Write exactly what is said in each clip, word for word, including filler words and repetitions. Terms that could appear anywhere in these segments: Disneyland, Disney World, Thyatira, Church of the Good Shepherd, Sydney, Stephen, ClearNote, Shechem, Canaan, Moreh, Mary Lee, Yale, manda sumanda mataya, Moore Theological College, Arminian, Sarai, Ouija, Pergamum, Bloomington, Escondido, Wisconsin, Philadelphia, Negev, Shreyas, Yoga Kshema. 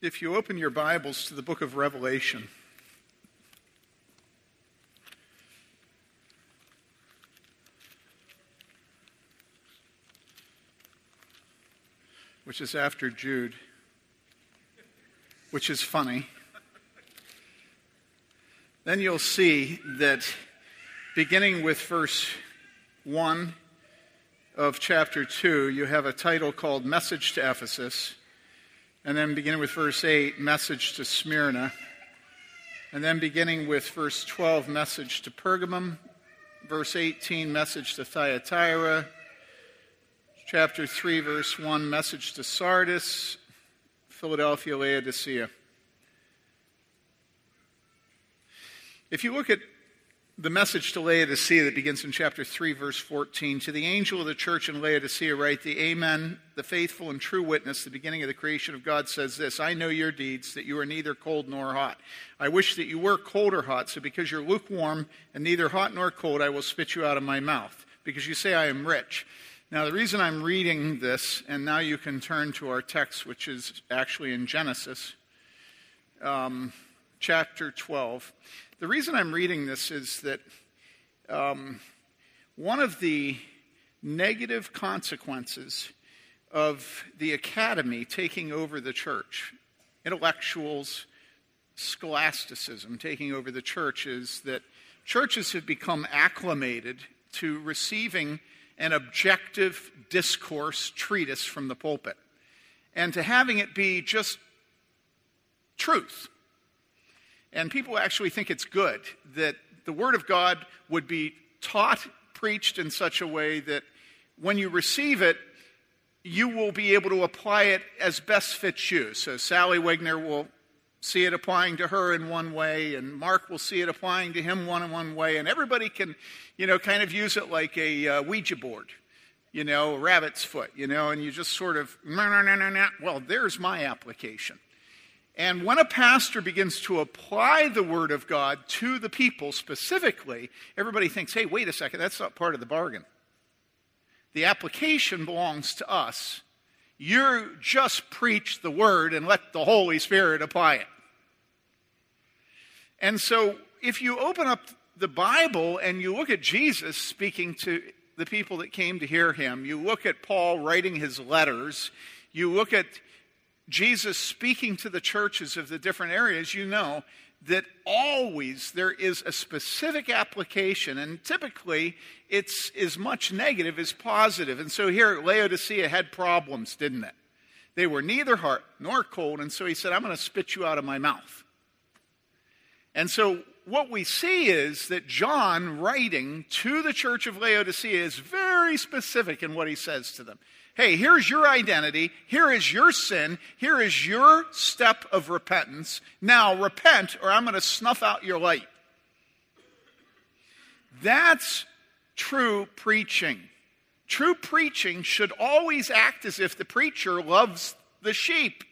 If you open your Bibles to the book of Revelation, which is after Jude, which is funny, then you'll see that beginning with verse one of chapter two, you have a title called Message to Ephesus. And then beginning with verse eight, Message to Smyrna. And then beginning with verse twelve, Message to Pergamum. Verse eighteen, Message to Thyatira. Chapter three, verse one, Message to Sardis, Philadelphia, Laodicea. If you look at the message to Laodicea that begins in chapter three, verse fourteen. To the angel of the church in Laodicea write, the Amen, the faithful and true witness, the beginning of the creation of God says this, I know your deeds, that you are neither cold nor hot. I wish that you were cold or hot, so because you're lukewarm and neither hot nor cold, I will spit you out of my mouth, because you say I am rich. Now the reason I'm reading this, and now you can turn to our text, which is actually in Genesis, um, chapter twelve. The reason I'm reading this is that um, one of the negative consequences of the academy taking over the church, intellectuals, scholasticism taking over the church, is that churches have become acclimated to receiving an objective discourse treatise from the pulpit and to having it be just truth. And people actually think it's good that the Word of God would be taught, preached in such a way that when you receive it, you will be able to apply it as best fits you. So Sally Wagner will see it applying to her in one way, and Mark will see it applying to him one in one way, and everybody can, you know, kind of use it like a uh, Ouija board, you know, a rabbit's foot, you know, and you just sort of, nah, nah, nah, nah, nah. Well, there's my application. And when a pastor begins to apply the Word of God to the people specifically, everybody thinks, hey, wait a second, that's not part of the bargain. The application belongs to us. You just preach the Word and let the Holy Spirit apply it. And so if you open up the Bible and you look at Jesus speaking to the people that came to hear him, you look at Paul writing his letters, you look at Jesus speaking to the churches of the different areas, you know that always there is a specific application, and typically it's as much negative as positive. And so here Laodicea had problems, didn't it? They were neither hot nor cold, and so he said, I'm going to spit you out of my mouth. And so what we see is that John writing to the church of Laodicea is very specific in what he says to them. Hey, here's your identity, here is your sin, here is your step of repentance. Now repent or I'm going to snuff out your light. That's true preaching. True preaching should always act as if the preacher loves the sheep.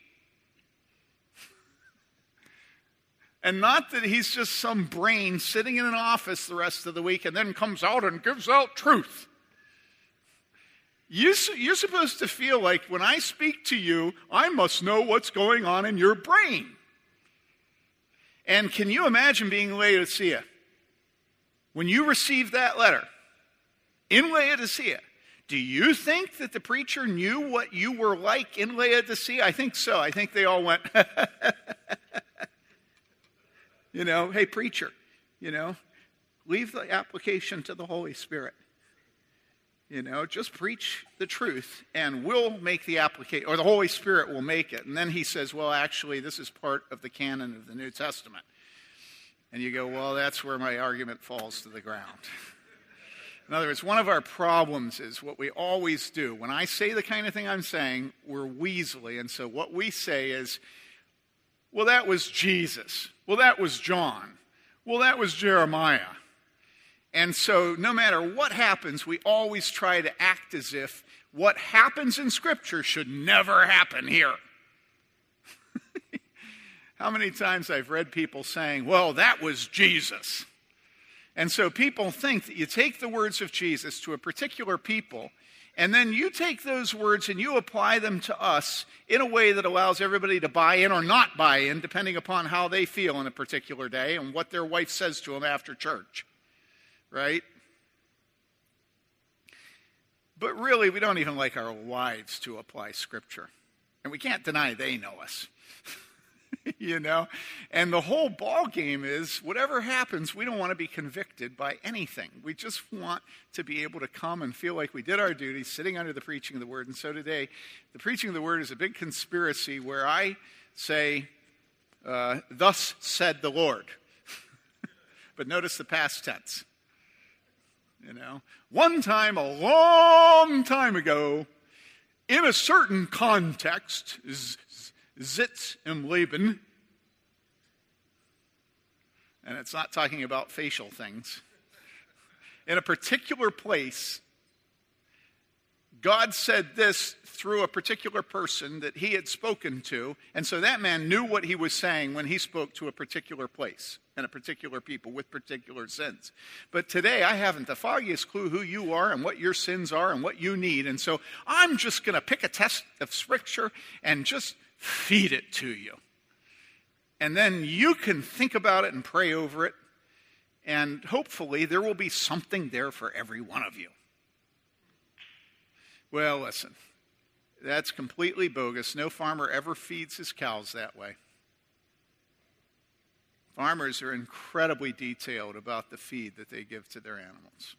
And not that he's just some brain sitting in an office the rest of the week and then comes out and gives out truth. You, you're supposed to feel like when I speak to you, I must know what's going on in your brain. And can you imagine being Laodicea? When you received that letter in Laodicea, do you think that the preacher knew what you were like in Laodicea? I think so. I think they all went... You know, hey, preacher, you know, leave the application to the Holy Spirit. You know, just preach the truth and we'll make the application, or the Holy Spirit will make it. And then he says, well, actually, this is part of the canon of the New Testament. And you go, well, that's where my argument falls to the ground. In other words, one of our problems is what we always do. When I say the kind of thing I'm saying, we're weaselly. And so what we say is, well, that was Jesus. Well, that was John. Well, that was Jeremiah. And so no matter what happens, we always try to act as if what happens in Scripture should never happen here. How many times I've read people saying, well, that was Jesus. And so people think that you take the words of Jesus to a particular people And then you take those words and you apply them to us in a way that allows everybody to buy in or not buy in, depending upon how they feel on a particular day and what their wife says to them after church, right? But really, we don't even like our wives to apply Scripture. And we can't deny they know us, you know? And the whole ball game is, whatever happens, we don't want to be convicted by anything. We just want to be able to come and feel like we did our duty, sitting under the preaching of the Word. And so today, the preaching of the Word is a big conspiracy where I say, uh, thus said the Lord. But notice the past tense. You know, one time, a long time ago, in a certain context, sitz im Leben, and it's not talking about facial things, in a particular place, God said this through a particular person that he had spoken to, and so that man knew what he was saying when he spoke to a particular place and a particular people with particular sins. But today, I haven't the foggiest clue who you are and what your sins are and what you need, and so I'm just going to pick a test of Scripture and just feed it to you. And then you can think about it and pray over it, and hopefully there will be something there for every one of you. Well, listen, that's completely bogus. No farmer ever feeds his cows that way. Farmers are incredibly detailed about the feed that they give to their animals.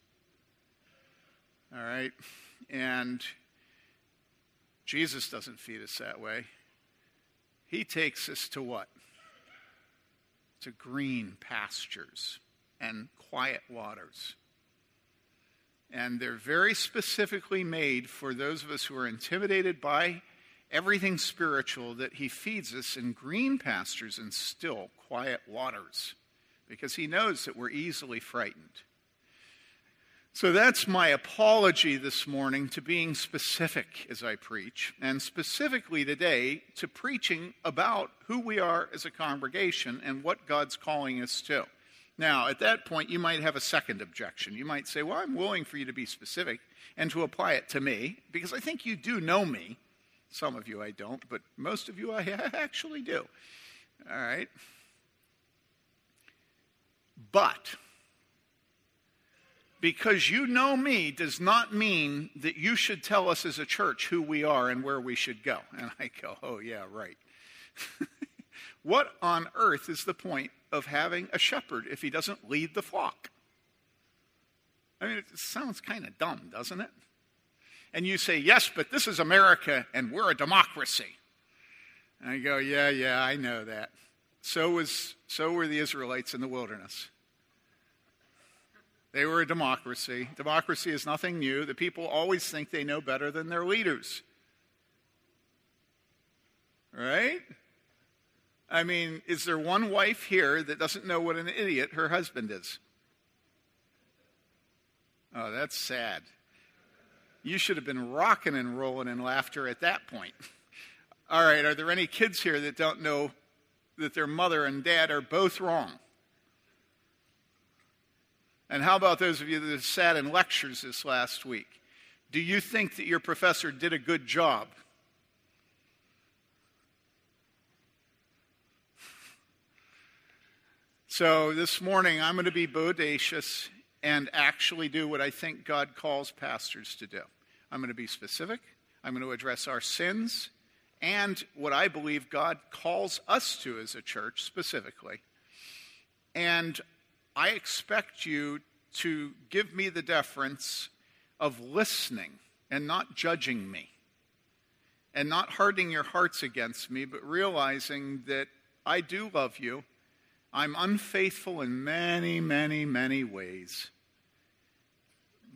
All right? And Jesus doesn't feed us that way. He takes us to what? To green pastures and quiet waters. And they're very specifically made for those of us who are intimidated by everything spiritual, that he feeds us in green pastures and still quiet waters, because he knows that we're easily frightened. So that's my apology this morning to being specific as I preach, and specifically today to preaching about who we are as a congregation and what God's calling us to. Now, at that point, you might have a second objection. You might say, well, I'm willing for you to be specific and to apply it to me, because I think you do know me. Some of you I don't, but most of you I actually do. All right? But because you know me does not mean that you should tell us as a church who we are and where we should go. And I go, oh, yeah, right. What on earth is the point of having a shepherd if he doesn't lead the flock? I mean, it sounds kind of dumb, doesn't it? And you say, yes, but this is America and we're a democracy. And I go, yeah, yeah, I know that. So was, so were the Israelites in the wilderness. They were a democracy. Democracy is nothing new. The people always think they know better than their leaders. Right? I mean, is there one wife here that doesn't know what an idiot her husband is? Oh, that's sad. You should have been rocking and rolling in laughter at that point. All right, are there any kids here that don't know that their mother and dad are both wrong? And how about those of you that have sat in lectures this last week? Do you think that your professor did a good job? So this morning, I'm going to be bodacious and actually do what I think God calls pastors to do. I'm going to be specific. I'm going to address our sins and what I believe God calls us to as a church specifically. And I expect you to give me the deference of listening and not judging me and not hardening your hearts against me, but realizing that I do love you. I'm unfaithful in many, many, many ways.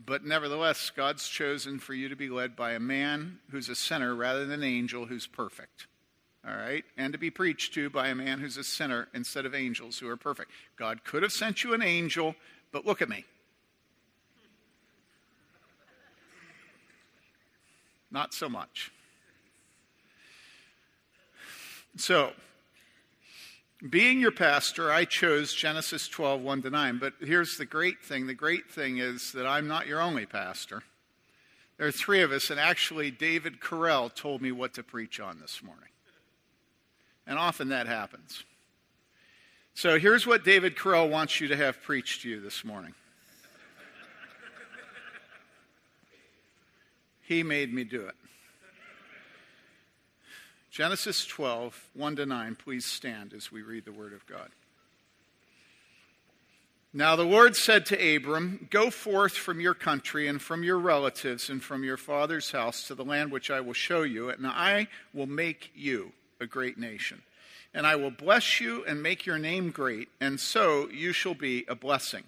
But nevertheless, God's chosen for you to be led by a man who's a sinner rather than an angel who's perfect. All right? And to be preached to by a man who's a sinner instead of angels who are perfect. God could have sent you an angel, but look at me. Not so much. So, being your pastor, I chose Genesis twelve, one to nine. But here's the great thing. The great thing is that I'm not your only pastor. There are three of us, and actually David Carell told me what to preach on this morning. And often that happens. So here's what David Carell wants you to have preached to you this morning. He made me do it. Genesis twelve, one to nine, please stand as we read the word of God. Now the Lord said to Abram, "Go forth from your country and from your relatives and from your father's house to the land which I will show you, and I will make you a great nation. And I will bless you and make your name great, and so you shall be a blessing.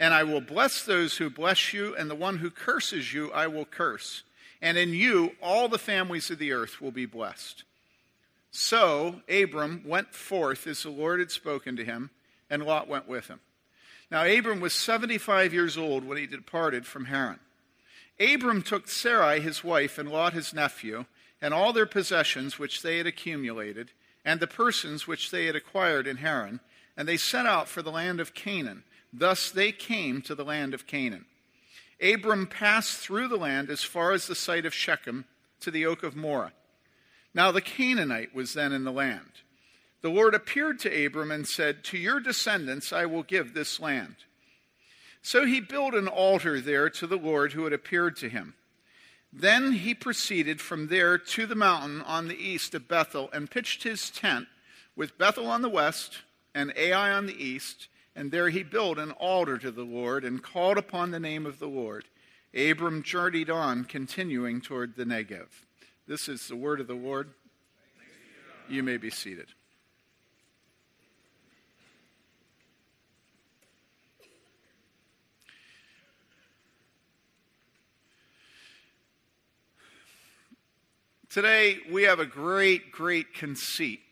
And I will bless those who bless you, and the one who curses you I will curse. And in you all the families of the earth will be blessed." So Abram went forth as the Lord had spoken to him, and Lot went with him. Now Abram was seventy-five years old when he departed from Haran. Abram took Sarai his wife and Lot his nephew, and all their possessions which they had accumulated, and the persons which they had acquired in Haran, and they set out for the land of Canaan. Thus they came to the land of Canaan. Abram passed through the land as far as the site of Shechem to the oak of Moreh. Now the Canaanite was then in the land. The Lord appeared to Abram and said, "To your descendants I will give this land." So he built an altar there to the Lord who had appeared to him. Then he proceeded from there to the mountain on the east of Bethel and pitched his tent with Bethel on the west and Ai on the east, and there he built an altar to the Lord and called upon the name of the Lord. Abram journeyed on, continuing toward the Negev. This is the word of the Lord. You may be seated. Today, we have a great, great conceit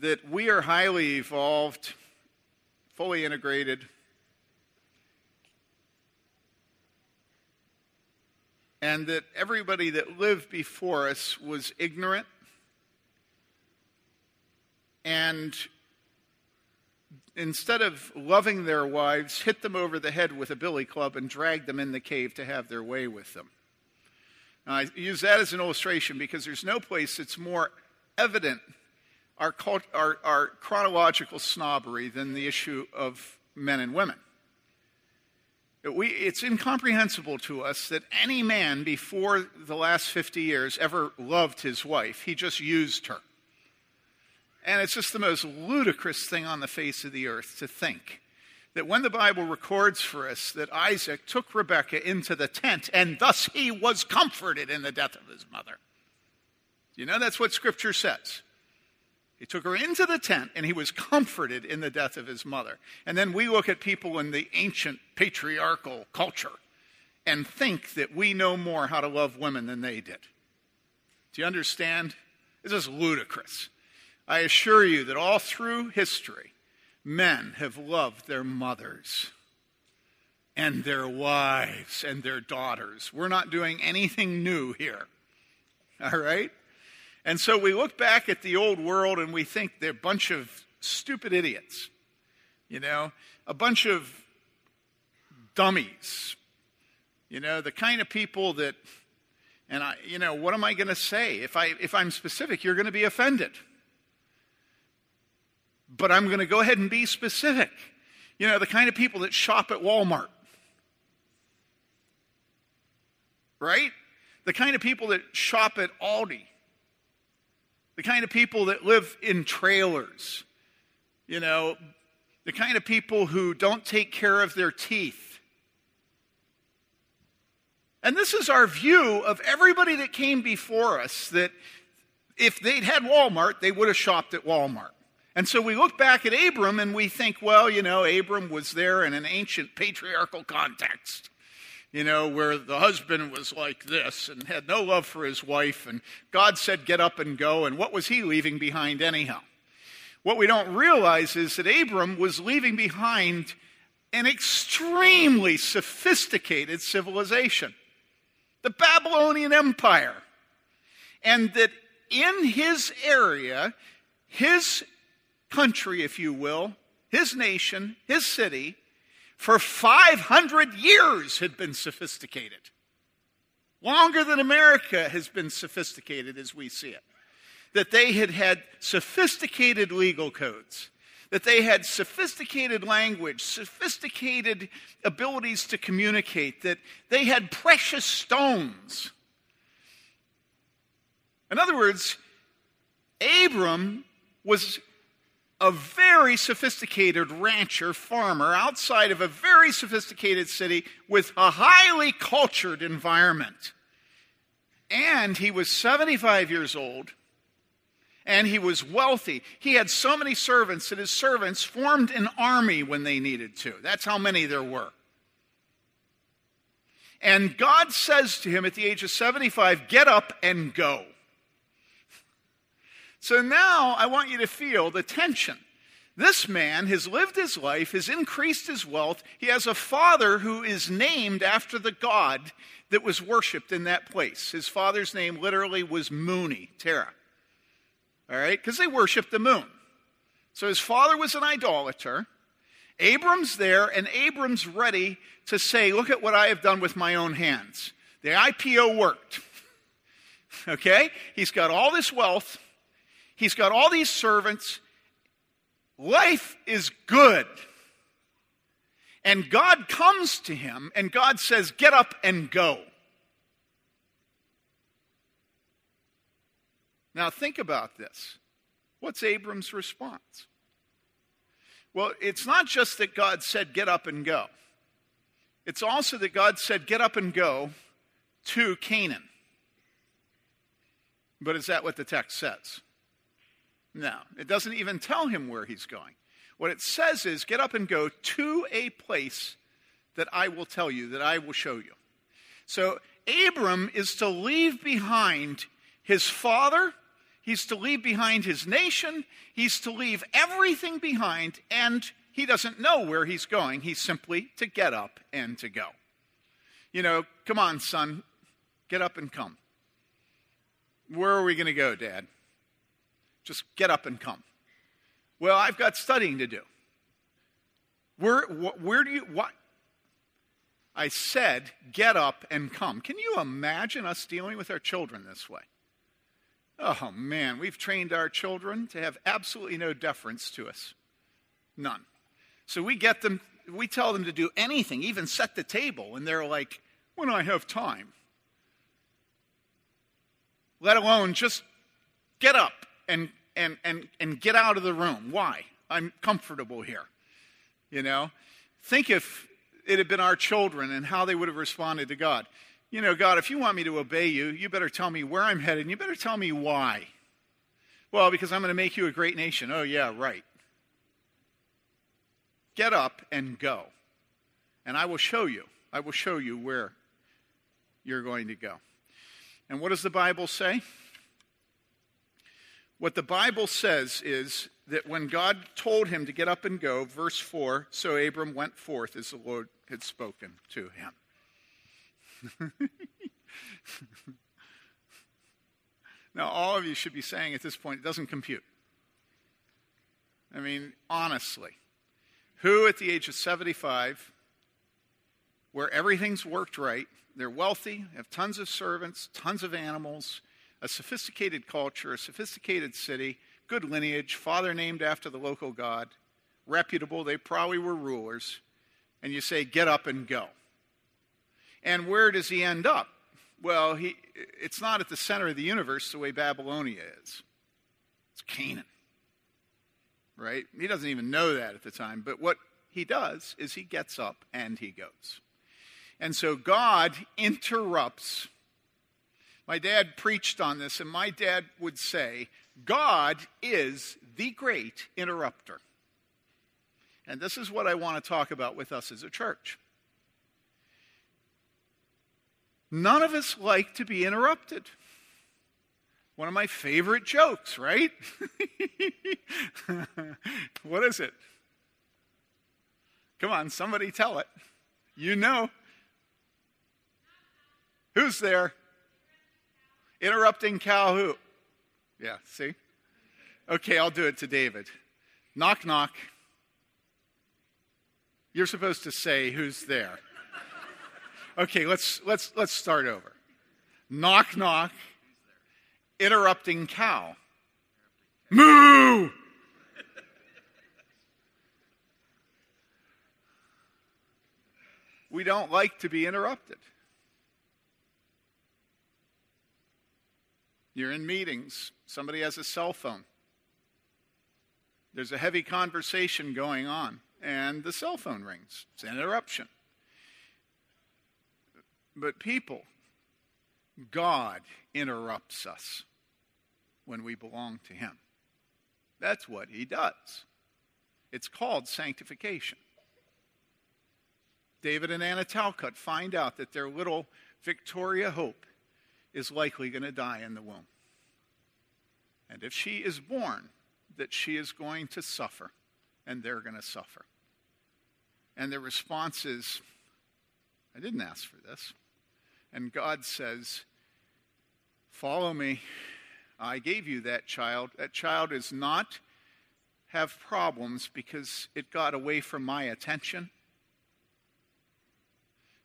that we are highly evolved, fully integrated, and that everybody that lived before us was ignorant and instead of loving their wives, hit them over the head with a billy club and dragged them in the cave to have their way with them. Now, I use that as an illustration because there's no place that's more evident our, cult, our, our chronological snobbery than the issue of men and women. It, we, it's incomprehensible to us that any man before the last fifty years ever loved his wife. He just used her. And it's just the most ludicrous thing on the face of the earth to think that when the Bible records for us that Isaac took Rebekah into the tent and thus he was comforted in the death of his mother. You know, that's what Scripture says. He took her into the tent and he was comforted in the death of his mother. And then we look at people in the ancient patriarchal culture and think that we know more how to love women than they did. Do you understand? This is ludicrous. I assure you that all through history, men have loved their mothers and their wives and their daughters. We're not doing anything new here, all right? And so we look back at the old world and we think they're a bunch of stupid idiots, you know, a bunch of dummies, you know, the kind of people that, and I, you know, what am I going to say? If I, if I'm specific, you're going to be offended. But I'm going to go ahead and be specific. You know, the kind of people that shop at Walmart. Right? The kind of people that shop at Aldi. The kind of people that live in trailers. You know, the kind of people who don't take care of their teeth. And this is our view of everybody that came before us, that if they'd had Walmart, they would have shopped at Walmart. And so we look back at Abram and we think, well, you know, Abram was there in an ancient patriarchal context, you know, where the husband was like this and had no love for his wife, and God said, "Get up and go," and what was he leaving behind anyhow? What we don't realize is that Abram was leaving behind an extremely sophisticated civilization, the Babylonian Empire, and that in his area, his country, if you will, his nation, his city, for five hundred years had been sophisticated. longer than America has been sophisticated as we see it, that they had had sophisticated legal codes, that they had sophisticated language, sophisticated abilities to communicate, that they had precious stones. In other words, Abram was a very sophisticated rancher, farmer, outside of a very sophisticated city with a highly cultured environment. And he was seventy-five years old, and he was wealthy. He had so many servants that his servants formed an army when they needed to. That's how many there were. And God says to him at the age of seventy-five, "Get up and go." So now I want you to feel the tension. This man has lived his life, has increased his wealth. He has a father who is named after the god that was worshipped in that place. His father's name literally was Mooney, Terra. All right? Because they worshipped the moon. So his father was an idolater. Abram's there, and Abram's ready to say, look at what I have done with my own hands. The I P O worked. Okay? He's got all this wealth. He's got all these servants. Life is good. And God comes to him, and God says, get up and go. Now think about this. What's Abram's response? Well, it's not just that God said, get up and go. It's also that God said, get up and go to Canaan. But is that what the text says? No, it doesn't even tell him where he's going. What it says is, get up and go to a place that I will tell you, that I will show you. So Abram is to leave behind his father, he's to leave behind his nation, he's to leave everything behind, and he doesn't know where he's going. He's simply to get up and to go. You know, come on, son, get up and come. Where are we going to go, Dad? Just get up and come. Well, I've got studying to do. Where, where do you, what? I said, get up and come. Can you imagine us dealing with our children this way? Oh, man, we've trained our children to have absolutely no deference to us. None. So we get them, we tell them to do anything, even set the table, and they're like, when I have time. Let alone just get up. And, and and and get out of the room. Why? I'm comfortable here. You know? Think if it had been our children and how they would have responded to God. You know, God, if you want me to obey you, you better tell me where I'm headed, and you better tell me why. Well, because I'm going to make you a great nation. Oh, yeah, right. Get up and go. And I will show you. I will show you where you're going to go. And what does the Bible say? What the Bible says is that when God told him to get up and go, verse four, so Abram went forth as the Lord had spoken to him. Now, all of you should be saying at this point, it doesn't compute. I mean, honestly, who at the age of seventy-five, where everything's worked right, they're wealthy, have tons of servants, tons of animals, a sophisticated culture, a sophisticated city, good lineage, father named after the local god, reputable, they probably were rulers, and you say, get up and go. And where does he end up? Well, he it's not at the center of the universe the way Babylonia is. It's Canaan, right? He doesn't even know that at the time, but what he does is he gets up and he goes. And so God interrupts. My dad preached on this, and my dad would say, God is the great interrupter. And this is what I want to talk about with us as a church. None of us like to be interrupted. One of my favorite jokes, right? What is it? Come on, somebody tell it. You know. Who's there? Interrupting cow who? Yeah, see? Okay, I'll do it to David. Knock, knock. You're supposed to say who's there. Okay, let's let's let's start over. knock, knock, interrupting cow. Moo! We don't like to be interrupted. You're in meetings. Somebody has a cell phone. There's a heavy conversation going on, and the cell phone rings. It's an interruption. But people, God interrupts us when we belong to Him. That's what He does. It's called sanctification. David and Anna Talcott find out that their little Victoria Hope is likely going to die in the womb. And if she is born, that she is going to suffer, and they're going to suffer. And their response is, I didn't ask for this. And God says, follow me. I gave you that child. That child does not have problems because it got away from my attention.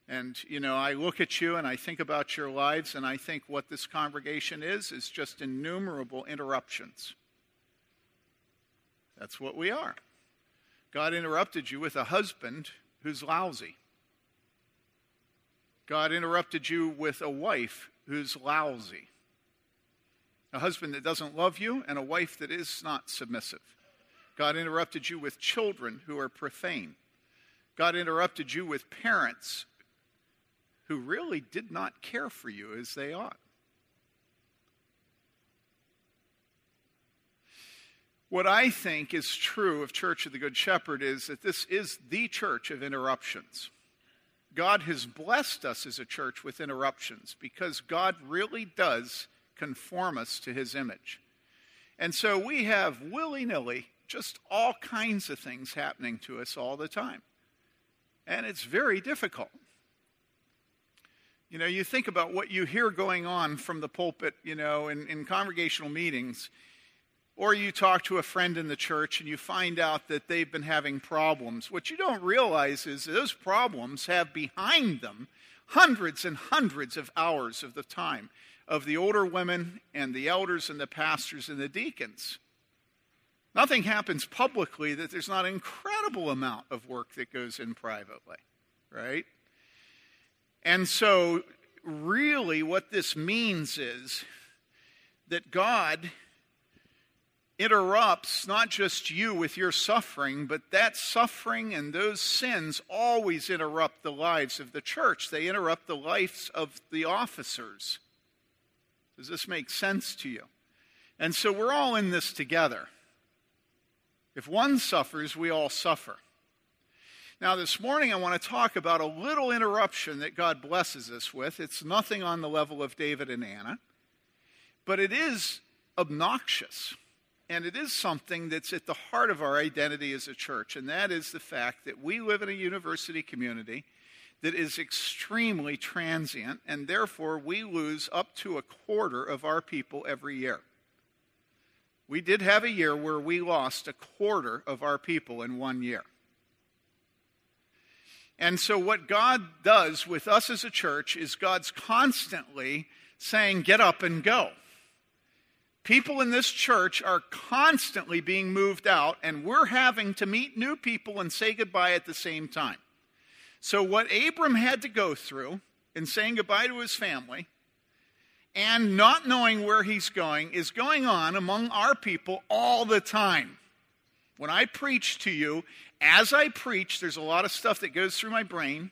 And, you know, I look at you and I think about your lives, and I think what this congregation is is just innumerable interruptions. That's what we are. God interrupted you with a husband who's lousy. God interrupted you with a wife who's lousy. A husband that doesn't love you, and a wife that is not submissive. God interrupted you with children who are profane. God interrupted you with parents who really did not care for you as they ought. What I think is true of Church of the Good Shepherd is that this is the church of interruptions. God has blessed us as a church with interruptions because God really does conform us to His image. And so we have willy-nilly just all kinds of things happening to us all the time. And it's very difficult. You know, you think about what you hear going on from the pulpit, you know, in, in congregational meetings, or you talk to a friend in the church and you find out that they've been having problems. What you don't realize is that those problems have behind them hundreds and hundreds of hours of the time of the older women and the elders and the pastors and the deacons. Nothing happens publicly that there's not an incredible amount of work that goes in privately, right? And so really what this means is that God interrupts not just you with your suffering, but that suffering and those sins always interrupt the lives of the church. They interrupt the lives of the officers. Does this make sense to you? And so we're all in this together. If one suffers, we all suffer. Now, this morning, I want to talk about a little interruption that God blesses us with. It's nothing on the level of David and Anna, but it is obnoxious, and it is something that's at the heart of our identity as a church, and that is the fact that we live in a university community that is extremely transient, and therefore we lose up to a quarter of our people every year. We did have a year where we lost a quarter of our people in one year. And so what God does with us as a church is God's constantly saying, get up and go. People in this church are constantly being moved out, and we're having to meet new people and say goodbye at the same time. So what Abram had to go through in saying goodbye to his family and not knowing where he's going is going on among our people all the time. When I preach to you, as I preach, there's a lot of stuff that goes through my brain.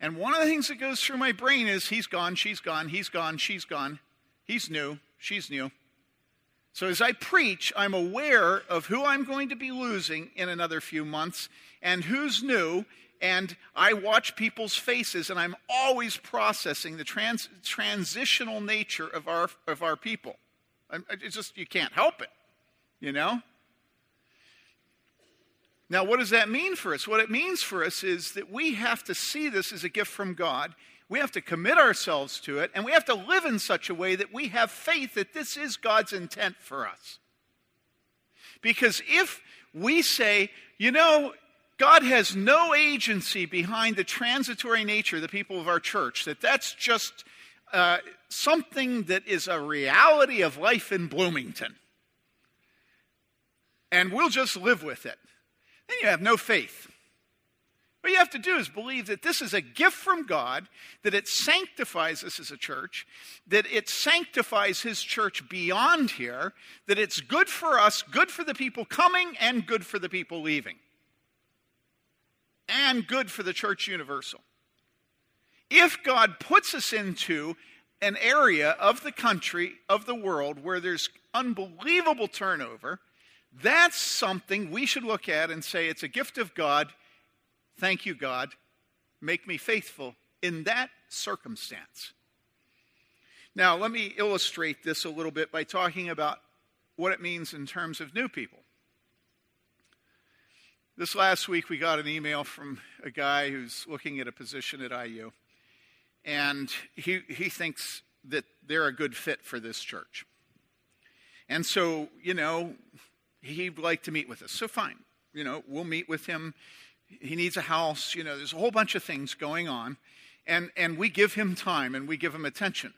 And one of the things that goes through my brain is he's gone, she's gone, he's gone, she's gone. He's new, she's new. So as I preach, I'm aware of who I'm going to be losing in another few months and who's new. And I watch people's faces, and I'm always processing the trans- transitional nature of our of our people. I'm, it's just, you can't help it, you know? Now, what does that mean for us? What it means for us is that we have to see this as a gift from God. We have to commit ourselves to it, and we have to live in such a way that we have faith that this is God's intent for us. Because if we say, you know, God has no agency behind the transitory nature of the people of our church, that that's just uh, something that is a reality of life in Bloomington, and we'll just live with it, then you have no faith. What you have to do is believe that this is a gift from God, that it sanctifies us as a church, that it sanctifies his church beyond here, that it's good for us, good for the people coming, and good for the people leaving, and good for the church universal. If God puts us into an area of the country, of the world, where there's unbelievable turnover, that's something we should look at and say, it's a gift of God. Thank you, God. Make me faithful in that circumstance. Now, let me illustrate this a little bit by talking about what it means in terms of new people. This last week, we got an email from a guy who's looking at a position at I U, and he he thinks that they're a good fit for this church. And so, you know, he'd like to meet with us. So fine, you know, we'll meet with him. He needs a house. You know, there's a whole bunch of things going on. And, and we give him time and we give him attention.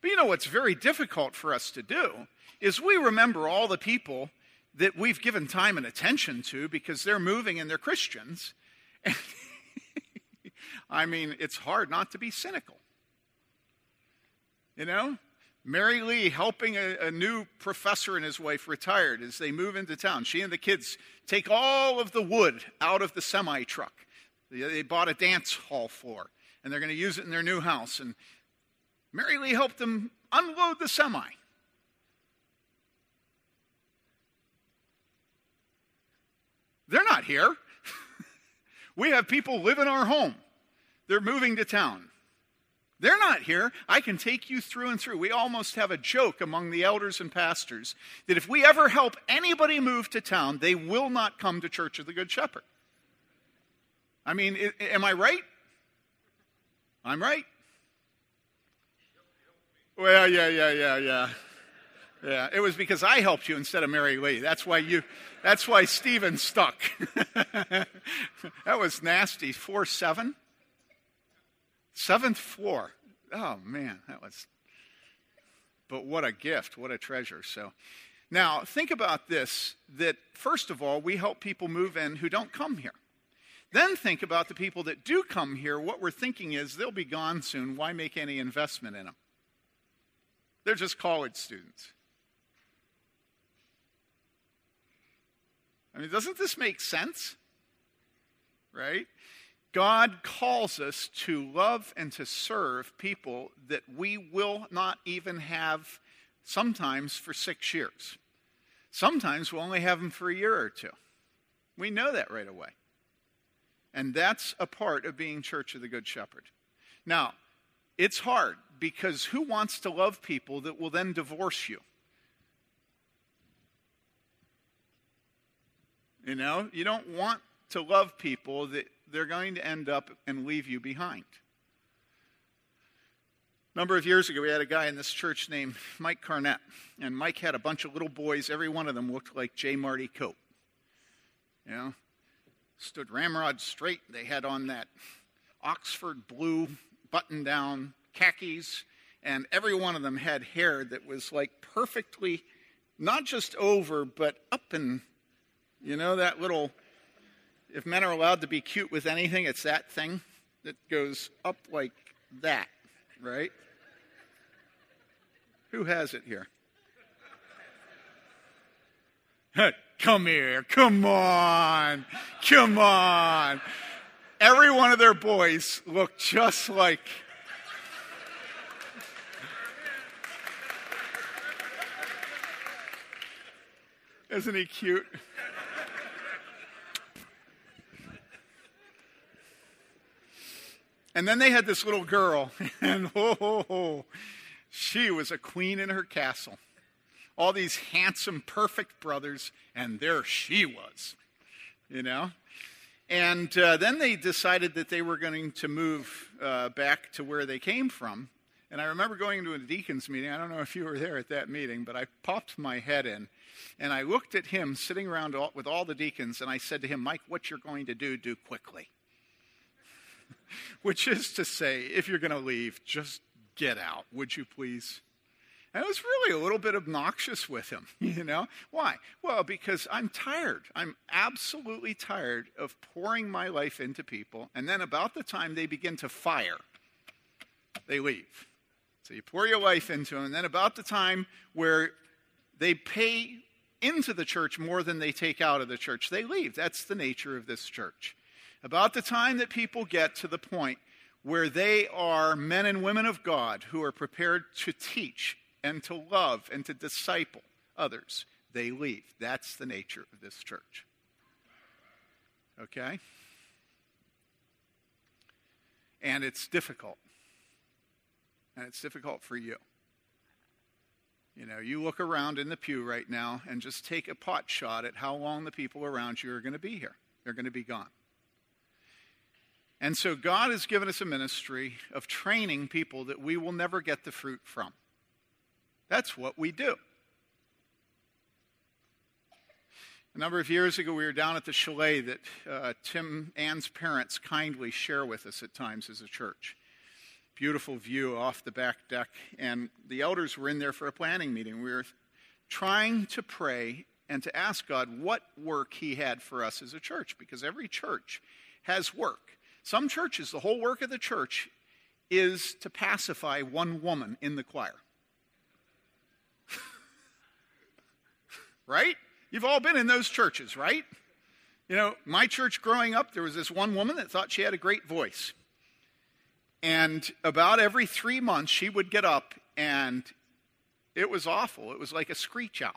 But you know what's very difficult for us to do is we remember all the people that we've given time and attention to because they're moving and they're Christians. And I mean, it's hard not to be cynical. You know? Mary Lee helping a, a new professor and his wife retired as they move into town. She and the kids take all of the wood out of the semi-truck. They, they bought a dance hall floor, and they're going to use it in their new house. And Mary Lee helped them unload the semi. They're not here. We have people live in our home. They're moving to town. They're not here. I can take you through and through. We almost have a joke among the elders and pastors that if we ever help anybody move to town, they will not come to Church of the Good Shepherd. I mean, it, am I right? I'm right. Well, yeah, yeah, yeah, yeah. Yeah, it was because I helped you instead of Mary Lee. That's why you, that's why Stephen stuck. That was nasty. four seven Seventh floor. Oh, man, that was, but what a gift, what a treasure. So now think about this, that first of all, we help people move in who don't come here. Then think about the people that do come here. What we're thinking is they'll be gone soon. Why make any investment in them? They're just college students. I mean, doesn't this make sense? Right? God calls us to love and to serve people that we will not even have sometimes for six years. Sometimes we'll only have them for a year or two. We know that right away. And that's a part of being Church of the Good Shepherd. Now, it's hard because who wants to love people that will then divorce you? You know, you don't want to love people that they're going to end up and leave you behind. A number of years ago, we had a guy in this church named Mike Carnett, and Mike had a bunch of little boys. Every one of them looked like J. Marty Cope. You know, stood ramrod straight. They had on that Oxford blue button-down khakis, and every one of them had hair that was like perfectly, not just over, but up and, you know, that little... If men are allowed to be cute with anything, it's that thing that goes up like that, right? Who has it here? Come here. Come on. Come on. Every one of their boys looked just like... Isn't he cute? And then they had this little girl, and oh, oh, oh, she was a queen in her castle. All these handsome, perfect brothers, and there she was, you know. And uh, then they decided that they were going to move uh, back to where they came from. And I remember going to a deacon's meeting. I don't know if you were there at that meeting, but I popped my head in, and I looked at him sitting around all, with all the deacons, and I said to him, Mike, what you're going to do, do quickly. Which is to say, if you're going to leave, just get out, would you please? And I was really a little bit obnoxious with him, you know? Why? Well, because I'm tired. I'm absolutely tired of pouring my life into people, and then about the time they begin to fire, they leave. So you pour your life into them, and then about the time where they pay into the church more than they take out of the church, they leave. That's the nature of this church. About the time that people get to the point where they are men and women of God who are prepared to teach and to love and to disciple others, they leave. That's the nature of this church. Okay? And it's difficult. And it's difficult for you. You know, you look around in the pew right now and just take a pot shot at how long the people around you are going to be here. They're going to be gone. And so God has given us a ministry of training people that we will never get the fruit from. That's what we do. A number of years ago, we were down at the chalet that uh, Tim Ann's parents kindly share with us at times as a church. Beautiful view off the back deck, and the elders were in there for a planning meeting. We were trying to pray and to ask God what work he had for us as a church, because every church has work. Some churches, the whole work of the church is to pacify one woman in the choir. Right? You've all been in those churches, right? You know, my church growing up, there was this one woman that thought she had a great voice. And about every three months, she would get up, and it was awful. It was like a screech owl,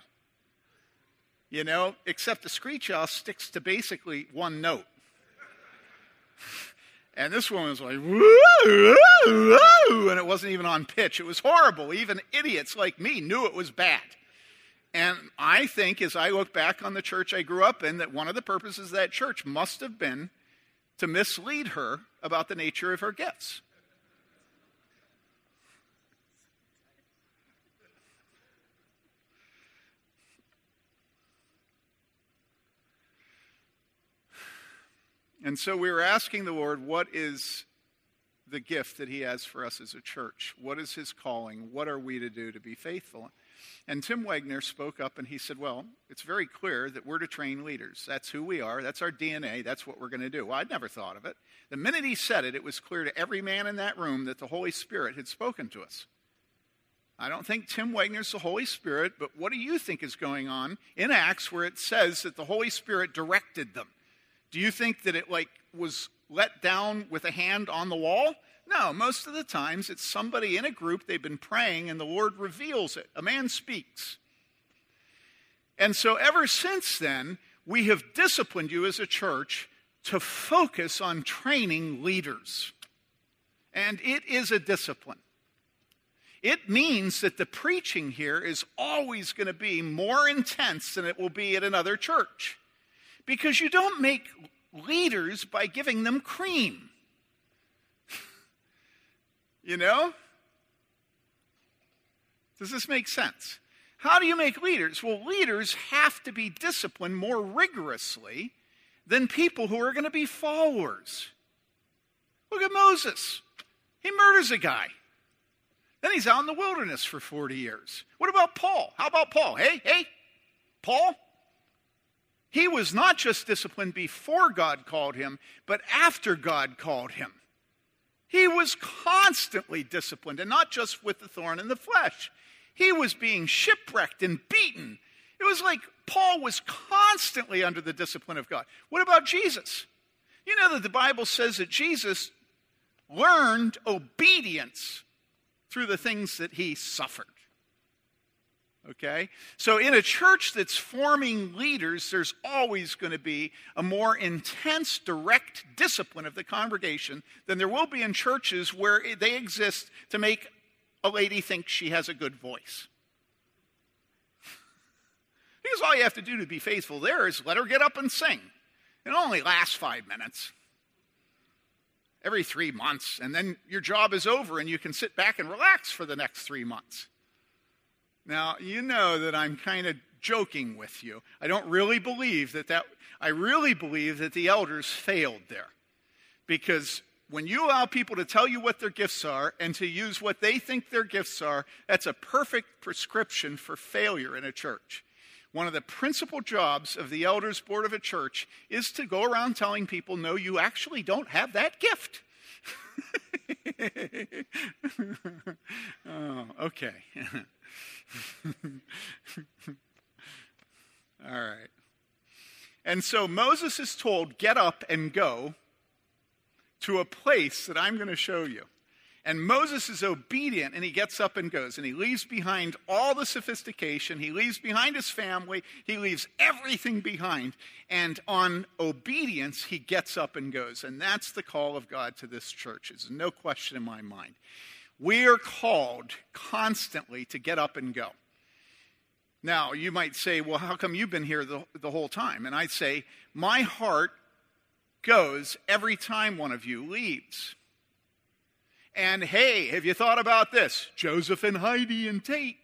you know, except the screech owl sticks to basically one note. And this woman was like, woo, woo, woo, and it wasn't even on pitch. It was horrible. Even idiots like me knew it was bad. And I think as I look back on the church I grew up in, that one of the purposes of that church must have been to mislead her about the nature of her gifts. And so we were asking the Lord, what is the gift that he has for us as a church? What is his calling? What are we to do to be faithful? And Tim Wagner spoke up and he said, well, it's very clear that we're to train leaders. That's who we are. That's our D N A. That's what we're going to do. Well, I'd never thought of it. The minute he said it, it was clear to every man in that room that the Holy Spirit had spoken to us. I don't think Tim Wagner's the Holy Spirit, but what do you think is going on in Acts where it says that the Holy Spirit directed them? Do you think that it like was let down with a hand on the wall? No, most of the times it's somebody in a group, they've been praying, and the Lord reveals it. A man speaks. And so ever since then, we have disciplined you as a church to focus on training leaders. And it is a discipline. It means that the preaching here is always going to be more intense than it will be at another church. Because you don't make leaders by giving them cream. You know? Does this make sense? How do you make leaders? Well, leaders have to be disciplined more rigorously than people who are going to be followers. Look at Moses. He murders a guy. Then he's out in the wilderness for forty years. What about Paul? How about Paul? Hey, hey, Paul? He was not just disciplined before God called him, but after God called him. He was constantly disciplined, and not just with the thorn in the flesh. He was being shipwrecked and beaten. It was like Paul was constantly under the discipline of God. What about Jesus? You know that the Bible says that Jesus learned obedience through the things that he suffered. Okay? So in a church that's forming leaders, there's always going to be a more intense, direct discipline of the congregation than there will be in churches where they exist to make a lady think she has a good voice. Because all you have to do to be faithful there is let her get up and sing. It only lasts five minutes. Every three months. And then your job is over and you can sit back and relax for the next three months. Now, you know that I'm kind of joking with you. I don't really believe that that, I really believe that the elders failed there because when you allow people to tell you what their gifts are and to use what they think their gifts are, that's a perfect prescription for failure in a church. One of the principal jobs of the elders board of a church is to go around telling people, no, you actually don't have that gift. Oh, okay. All right. And so Moses is told, get up and go to a place that I'm going to show you. And Moses is obedient, and he gets up and goes, and he leaves behind all the sophistication. He leaves behind his family. He leaves everything behind. And on obedience, he gets up and goes. And that's the call of God to this church. There's no question in my mind. We are called constantly to get up and go. Now, you might say, well, how come you've been here the, the whole time? And I'd say, my heart goes every time one of you leaves. And, hey, have you thought about this? Joseph and Heidi and Tate.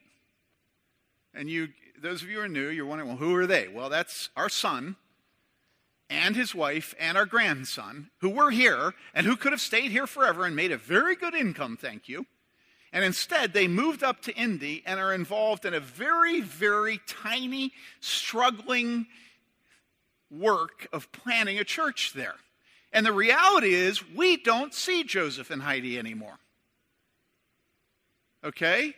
And you, those of you who are new, you're wondering, well, who are they? Well, that's our son and his wife and our grandson who were here and who could have stayed here forever and made a very good income, thank you. And instead, they moved up to Indy and are involved in a very, very tiny, struggling work of planning a church there. And the reality is, we don't see Joseph and Heidi anymore. Okay?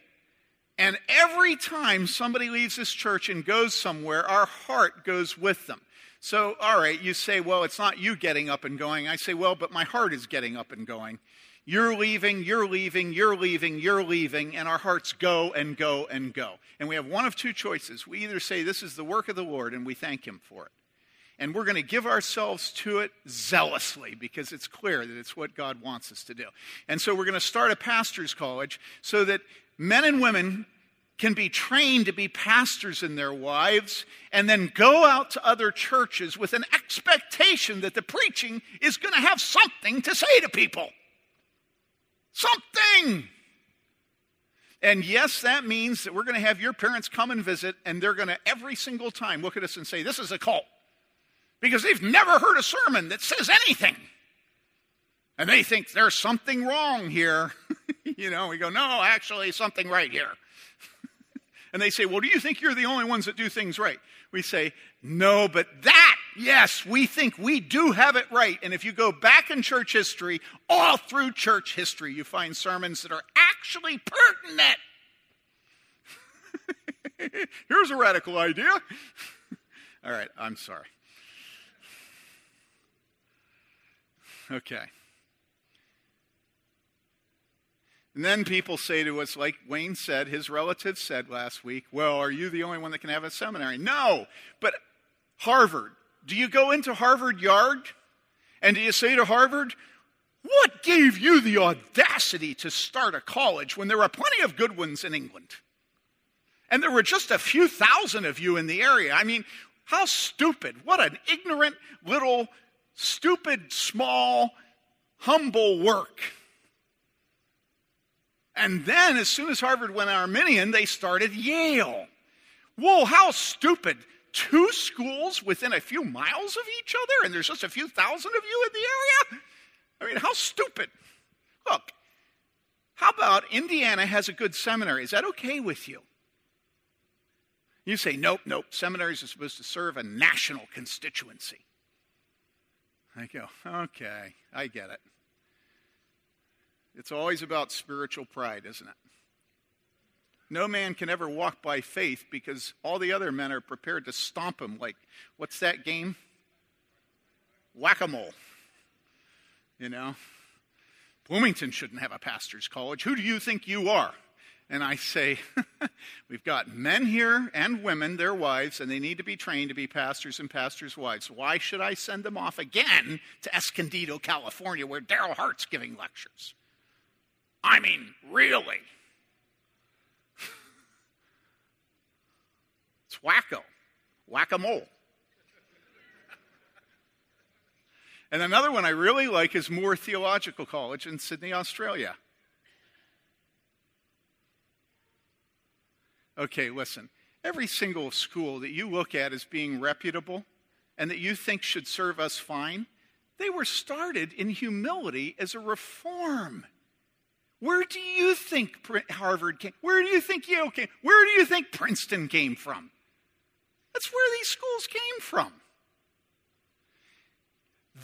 And every time somebody leaves this church and goes somewhere, our heart goes with them. So, all right, you say, well, it's not you getting up and going. I say, well, but my heart is getting up and going. You're leaving, you're leaving, you're leaving, you're leaving, and our hearts go and go and go. And we have one of two choices. We either say, this is the work of the Lord, and we thank him for it. And we're going to give ourselves to it zealously because it's clear that it's what God wants us to do. And so we're going to start a pastor's college so that men and women can be trained to be pastors in their wives and then go out to other churches with an expectation that the preaching is going to have something to say to people. Something! And yes, that means that we're going to have your parents come and visit, and they're going to every single time look at us and say, this is a cult. Because they've never heard a sermon that says anything. And they think there's something wrong here. You know, we go, no, actually, something right here. And they say, well, do you think you're the only ones that do things right? We say, no, but that, yes, we think we do have it right. And if you go back in church history, all through church history, you find sermons that are actually pertinent. Here's a radical idea. All right, I'm sorry. Okay. And then people say to us, like Wayne said, his relative said last week, well, are you the only one that can have a seminary? No, but Harvard. Do you go into Harvard Yard and do you say to Harvard, what gave you the audacity to start a college when there were plenty of good ones in England? And there were just a few thousand of you in the area. I mean, how stupid. What an ignorant little stupid, small, humble work. And then as soon as Harvard went Arminian, they started Yale. Whoa, how stupid. Two schools within a few miles of each other, and there's just a few thousand of you in the area? I mean, how stupid. Look, how about Indiana has a good seminary? Is that okay with you? You say, nope, nope. Seminaries are supposed to serve a national constituency. I go, okay, I get it. It's always about spiritual pride, isn't it? No man can ever walk by faith because all the other men are prepared to stomp him like, what's that game? Whack-a-mole. You know? Bloomington shouldn't have a pastor's college. Who do you think you are? And I say, we've got men here and women, their wives, and they need to be trained to be pastors and pastors' wives. Why should I send them off again to Escondido, California, where Daryl Hart's giving lectures? I mean, really? It's wacko. Whack-a-mole. And another one I really like is Moore Theological College in Sydney, Australia. Okay, listen, every single school that you look at as being reputable and that you think should serve us fine, They were started in humility as a reform. Where do you think Harvard came? Where do you think Yale came? Where do you think Princeton came from? That's where these schools came from.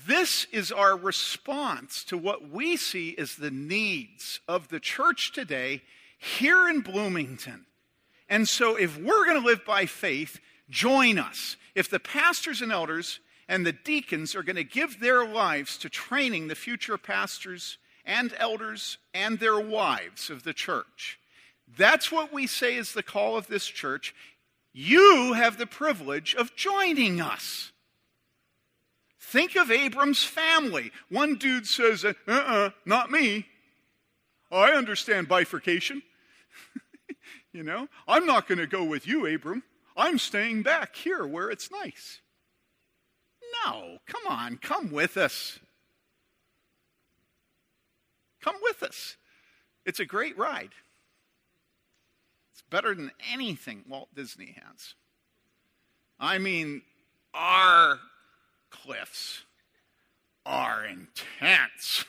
This is our response to what we see as the needs of the church today here in Bloomington. And so if we're going to live by faith, join us. If the pastors and elders and the deacons are going to give their lives to training the future pastors and elders and their wives of the church, that's what we say is the call of this church. You have the privilege of joining us. Think of Abram's family. One dude says, uh-uh, not me. I understand bifurcation. You know, I'm not going to go with you, Abram. I'm staying back here where it's nice. No, come on, come with us. Come with us. It's a great ride. It's better than anything Walt Disney has. I mean, our cliffs are intense.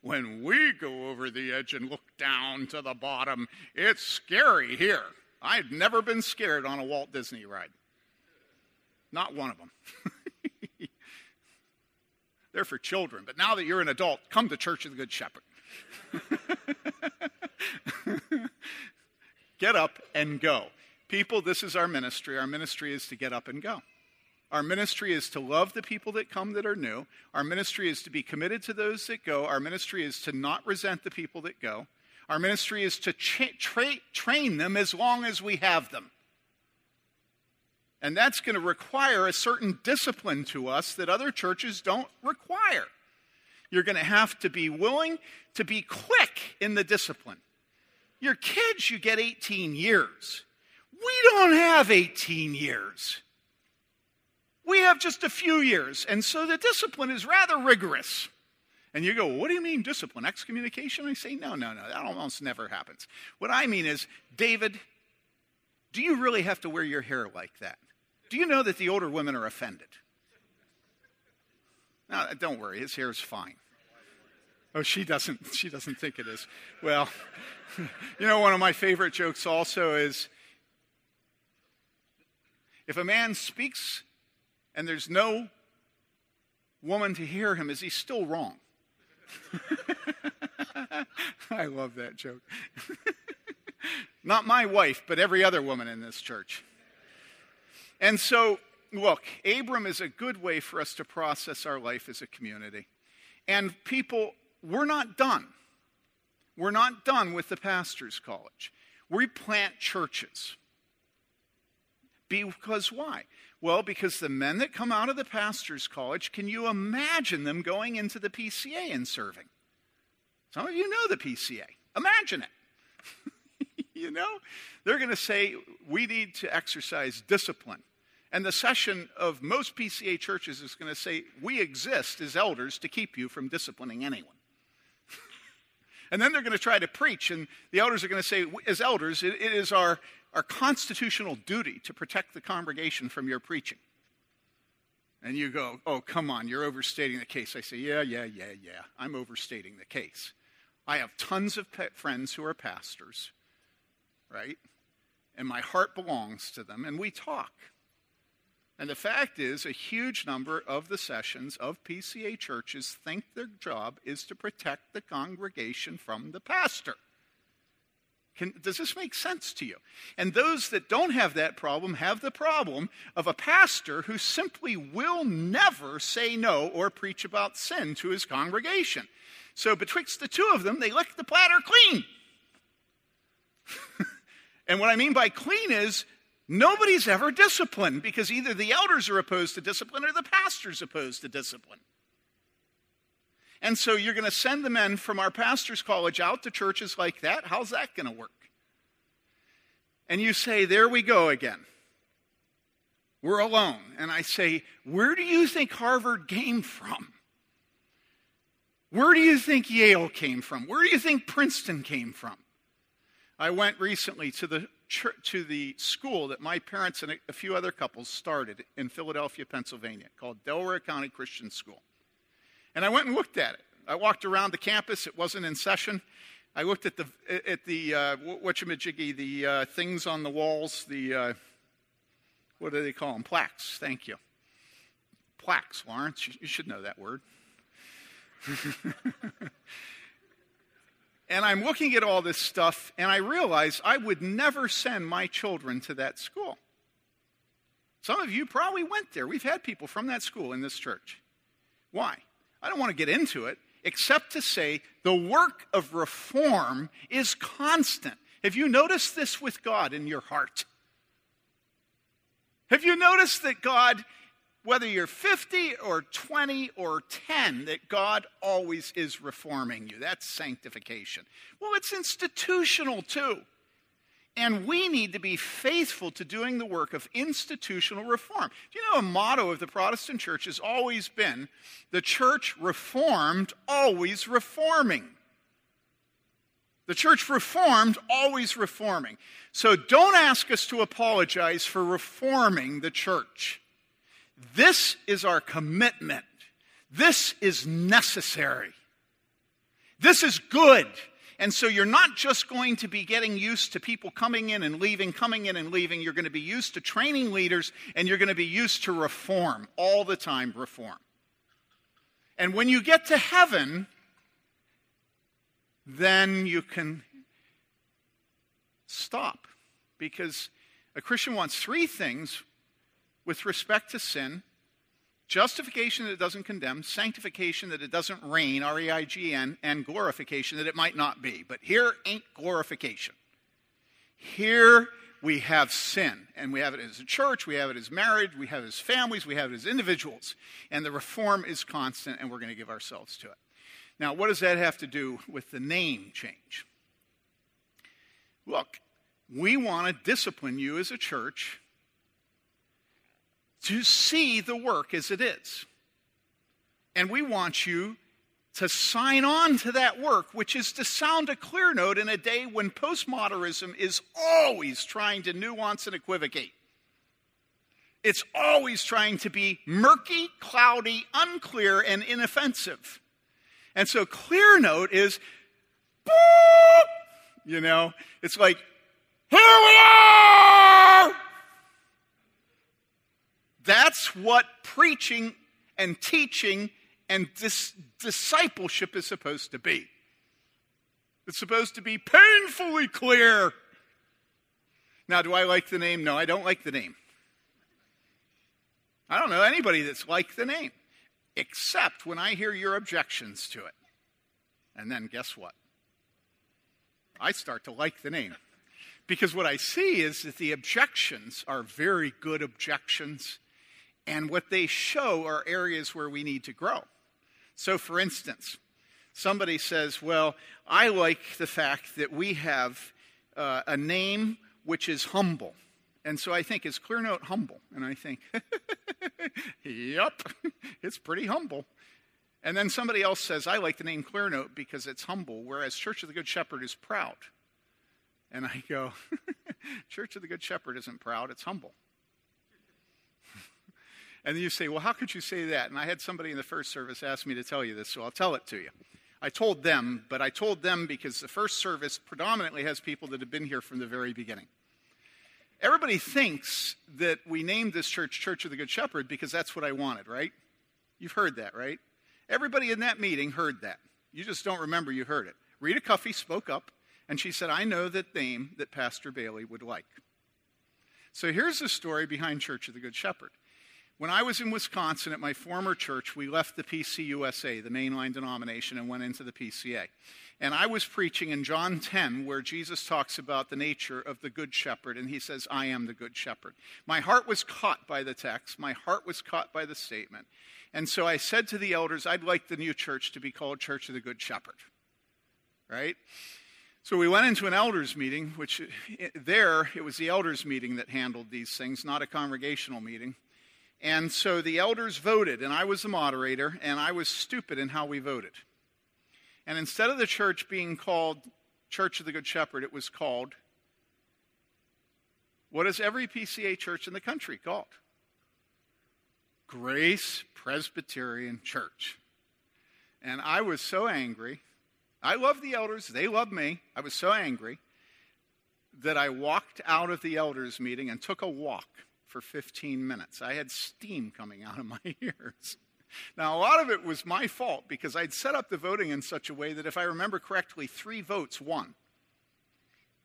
When we go over the edge and look down to the bottom, it's scary here. I've never been scared on a Walt Disney ride. Not one of them. They're for children, but now that you're an adult, come to Church of the Good Shepherd. Get up and go. People, this is our ministry. Our ministry is to get up and go. Our ministry is to love the people that come that are new. Our ministry is to be committed to those that go. Our ministry is to not resent the people that go. Our ministry is to tra- tra- train them as long as we have them. And that's going to require a certain discipline to us that other churches don't require. You're going to have to be willing to be quick in the discipline. Your kids, you get eighteen years. We don't have eighteen years. We have just a few years. And so the discipline is rather rigorous. And you go, well, what do you mean discipline? Excommunication? I say, no, no, no. That almost never happens. What I mean is, David, do you really have to wear your hair like that? Do you know that the older women are offended? No, don't worry. His hair is fine. Oh, she doesn't. She doesn't think it is. Well, you know, one of my favorite jokes also is, if a man speaks and there's no woman to hear him, is he still wrong? I love that joke. Not my wife, but every other woman in this church. And so, look, Abram is a good way for us to process our life as a community. And people, we're not done. We're not done with the pastor's college. We plant churches. Because why? Well, because the men that come out of the pastor's college, can you imagine them going into the P C A and serving? Some of you know the P C A. Imagine it. You know, they're going to say, we need to exercise discipline. And the session of most P C A churches is going to say, we exist as elders to keep you from disciplining anyone. And then they're going to try to preach, and the elders are going to say, as elders, it, it is our, our constitutional duty to protect the congregation from your preaching. And you go, oh, come on, you're overstating the case. I say, yeah, yeah, yeah, yeah, I'm overstating the case. I have tons of pet friends who are pastors, right? And my heart belongs to them, and we talk. And the fact is, a huge number of the sessions of P C A churches think their job is to protect the congregation from the pastor. Can, does this make sense to you? And those that don't have that problem have the problem of a pastor who simply will never say no or preach about sin to his congregation. So betwixt the two of them, they lick the platter clean. And what I mean by clean is nobody's ever disciplined, because either the elders are opposed to discipline or the pastor's opposed to discipline. And so you're going to send the men from our pastor's college out to churches like that. How's that going to work? And you say, there we go again. We're alone. And I say, where do you think Harvard came from? Where do you think Yale came from? Where do you think Princeton came from? I went recently to the church, to the school that my parents and a few other couples started in Philadelphia, Pennsylvania, called Delaware County Christian School. And I went and looked at it. I walked around the campus. It wasn't in session. I looked at the at the uh, whatchamajiggy, the uh, things on the walls, the uh, what do they call them? Plaques. Thank you. Plaques, Lawrence. You should know that word. And I'm looking at all this stuff, and I realize I would never send my children to that school. Some of you probably went there. We've had people from that school in this church. Why? I don't want to get into it, except to say the work of reform is constant. Have you noticed this with God in your heart? Have you noticed that God, whether you're fifty or twenty or ten, that God always is reforming you? That's sanctification. Well, it's institutional too. And we need to be faithful to doing the work of institutional reform. Do you know a motto of the Protestant church has always been, the church reformed, always reforming. The church reformed, always reforming. So don't ask us to apologize for reforming the church. This is our commitment. This is necessary. This is good. And so you're not just going to be getting used to people coming in and leaving, coming in and leaving. You're going to be used to training leaders, and you're going to be used to reform, all the time reform. And when you get to heaven, then you can stop. Because a Christian wants three things with respect to sin: justification, that it doesn't condemn; sanctification, that it doesn't reign, R E I G N, and glorification, that it might not be. But here ain't glorification. Here we have sin, and we have it as a church, we have it as marriage, we have it as families, we have it as individuals. And the reform is constant, and we're going to give ourselves to it. Now, what does that have to do with the name change? Look, we want to discipline you as a church to see the work as it is. And we want you to sign on to that work, which is to sound a clear note in a day when postmodernism is always trying to nuance and equivocate. It's always trying to be murky, cloudy, unclear, and inoffensive. And so clear note is, boop! You know, it's like, here we are! That's what preaching and teaching and dis- discipleship is supposed to be. It's supposed to be painfully clear. Now, do I like the name? No, I don't like the name. I don't know anybody that's like the name, except when I hear your objections to it. And then guess what? I start to like the name. Because what I see is that the objections are very good objections. And what they show are areas where we need to grow. So, for instance, somebody says, well, I like the fact that we have uh, a name which is humble. And so I think, is ClearNote humble? And I think, yep, it's pretty humble. And then somebody else says, I like the name ClearNote because it's humble, whereas Church of the Good Shepherd is proud. And I go, Church of the Good Shepherd isn't proud, it's humble. And you say, well, how could you say that? And I had somebody in the first service ask me to tell you this, so I'll tell it to you. I told them, but I told them because the first service predominantly has people that have been here from the very beginning. Everybody thinks that we named this church Church of the Good Shepherd because that's what I wanted, right? You've heard that, right? Everybody in that meeting heard that. You just don't remember you heard it. Rita Cuffey spoke up, and she said, I know that name that Pastor Bailey would like. So here's the story behind Church of the Good Shepherd. When I was in Wisconsin at my former church, we left the P C U S A, the mainline denomination, and went into the P C A. And I was preaching in John ten, where Jesus talks about the nature of the Good Shepherd, and he says, I am the Good Shepherd. My heart was caught by the text. My heart was caught by the statement. And so I said to the elders, I'd like the new church to be called Church of the Good Shepherd. Right? So we went into an elders meeting, which there, it was the elders meeting that handled these things, not a congregational meeting. And so the elders voted, and I was the moderator, and I was stupid in how we voted. And instead of the church being called Church of the Good Shepherd, it was called, what is every P C A church in the country called? Grace Presbyterian Church. and I was so angry. I love the elders. They love me. I was so angry that I walked out of the elders meeting and took a walk for fifteen minutes. I had steam coming out of my ears. Now, a lot of it was my fault because I'd set up the voting in such a way that if I remember correctly, three votes won.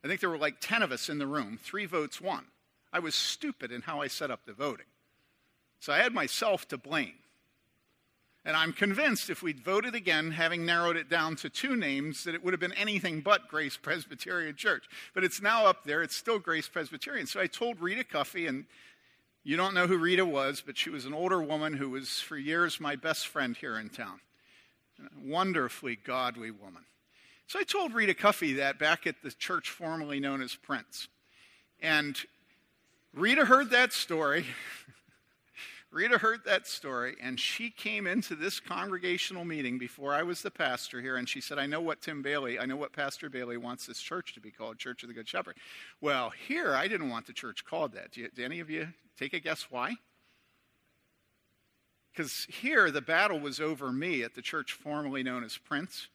I think there were like ten of us in the room. Three votes won. I was stupid in how I set up the voting. So I had myself to blame. And I'm convinced if we'd voted again, having narrowed it down to two names, that it would have been anything but Grace Presbyterian Church. But it's now up there. It's still Grace Presbyterian. So I told Rita Cuffey, and you don't know who Rita was, but she was an older woman who was for years my best friend here in town. A wonderfully godly woman. So I told Rita Cuffey that back at the church formerly known as Prince. And Rita heard that story. Rita heard that story, and she came into this congregational meeting before I was the pastor here, and she said, I know what Tim Bailey, I know what Pastor Bailey wants this church to be called, Church of the Good Shepherd. Well, here, I didn't want the church called that. Do, you, do any of you take a guess why? Because here, the battle was over me at the church formerly known as Prince,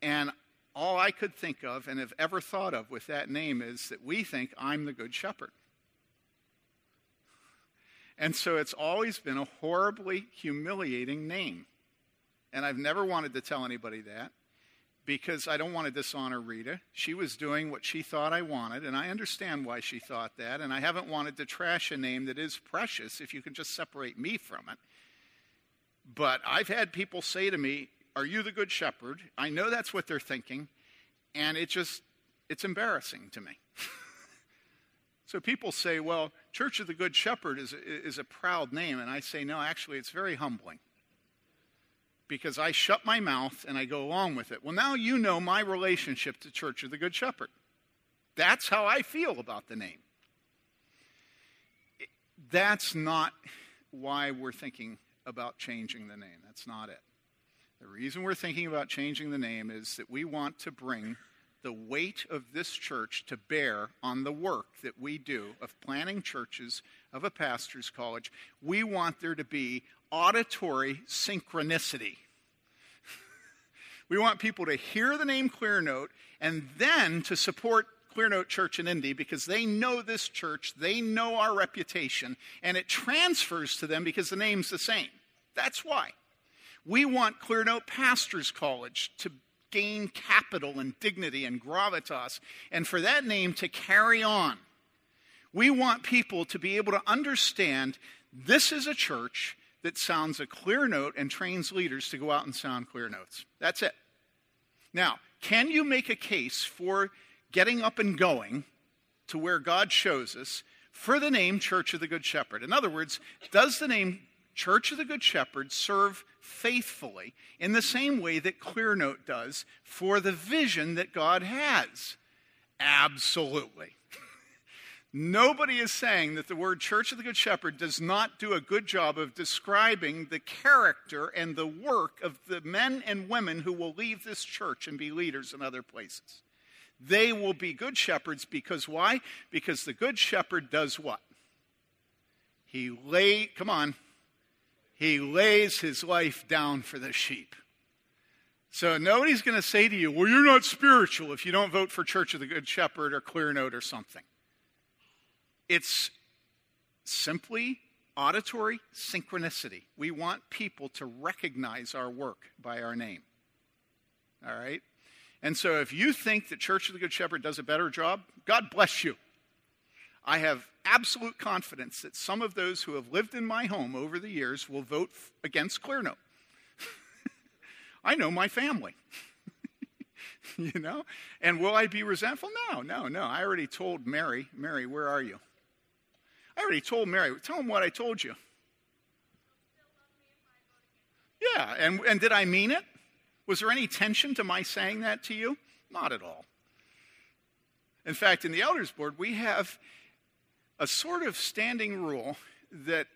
and all I could think of and have ever thought of with that name is that we think I'm the Good Shepherd. And so it's always been a horribly humiliating name. And I've never wanted to tell anybody that because I don't want to dishonor Rita. She was doing what she thought I wanted, and I understand why she thought that. And I haven't wanted to trash a name that is precious if you can just separate me from it. But I've had people say to me, are you the Good Shepherd? I know that's what they're thinking. And it just, it's embarrassing to me. So people say, well, Church of the Good Shepherd is, is a proud name. And I say, no, actually, it's very humbling. Because I shut my mouth and I go along with it. Well, now you know my relationship to Church of the Good Shepherd. That's how I feel about the name. That's not why we're thinking about changing the name. That's not it. The reason we're thinking about changing the name is that we want to bring the weight of this church to bear on the work that we do of planning churches, of a pastor's college. We want there to be auditory synchronicity. We want people to hear the name ClearNote and then to support ClearNote Church in Indy because they know this church, they know our reputation, and it transfers to them because the name's the same. That's why. We want ClearNote Pastors College to gain capital and dignity and gravitas, and for that name to carry on. We want people to be able to understand this is a church that sounds a clear note and trains leaders to go out and sound clear notes. That's it. Now, can you make a case for getting up and going to where God shows us for the name Church of the Good Shepherd? In other words, does the name Church of the Good Shepherd serve faithfully in the same way that ClearNote does for the vision that God has? Absolutely. Nobody is saying that the word Church of the Good Shepherd does not do a good job of describing the character and the work of the men and women who will leave this church and be leaders in other places. They will be good shepherds because why? Because the Good Shepherd does what? He lay, come on. He lays his life down for the sheep. So nobody's going to say to you, well, you're not spiritual if you don't vote for Church of the Good Shepherd or ClearNote or something. It's simply auditory synchronicity. We want people to recognize our work by our name. All right? And so if you think that Church of the Good Shepherd does a better job, God bless you. I have absolute confidence that some of those who have lived in my home over the years will vote f- against ClearNote. I know my family, you know? And will I be resentful? No, no, no. I already told Mary. Mary, where are you? I already told Mary. Tell them what I told you. Yeah, and, and did I mean it? Was there any tension to my saying that to you? Not at all. In fact, in the elders board, we have a sort of standing rule that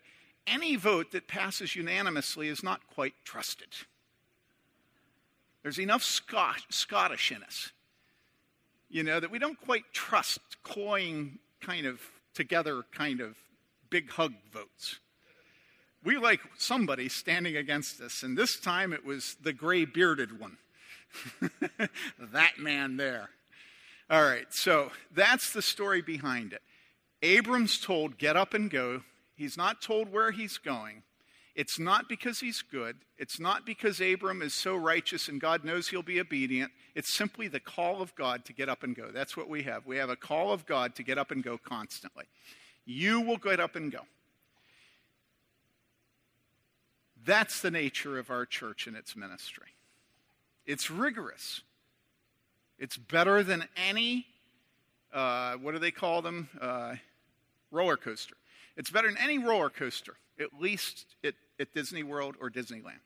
any vote that passes unanimously is not quite trusted. There's enough Scot- Scottish in us, you know, that we don't quite trust cloying kind of together kind of big hug votes. we like somebody standing against us. And this time it was the gray-bearded one. That man there. All right, so that's the story behind it. Abram's told, get up and go. He's not told where he's going. It's not because he's good. It's not because Abram is so righteous and God knows he'll be obedient. It's simply the call of God to get up and go. That's what we have. We have a call of God to get up and go constantly. You will get up and go. That's the nature of our church and its ministry. It's rigorous. It's better than any, uh, what do they call them? Uh, roller coaster. It's better than any roller coaster, at least at, at Disney World or Disneyland.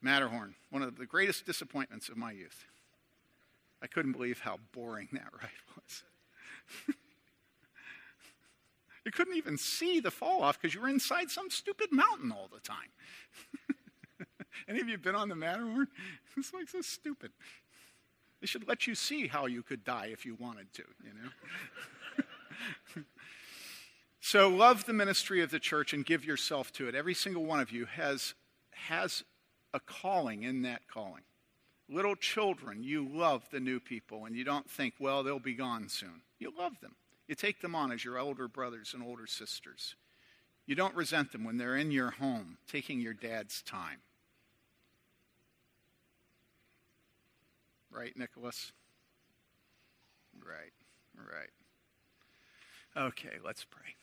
Matterhorn, one of the greatest disappointments of my youth. I couldn't believe how boring that ride was. You couldn't even see the fall off because you were inside some stupid mountain all the time. Any of you been on the Matterhorn? It's like so stupid. They should let you see how you could die if you wanted to, you know? So love the ministry of the church and give yourself to it. Every single one of you has, has a calling in that calling. Little children, you love the new people and you don't think, well, they'll be gone soon. You love them. You take them on as your older brothers and older sisters. You don't resent them when they're in your home, taking your dad's time. Right, Nicholas? Right, right. Okay, let's pray.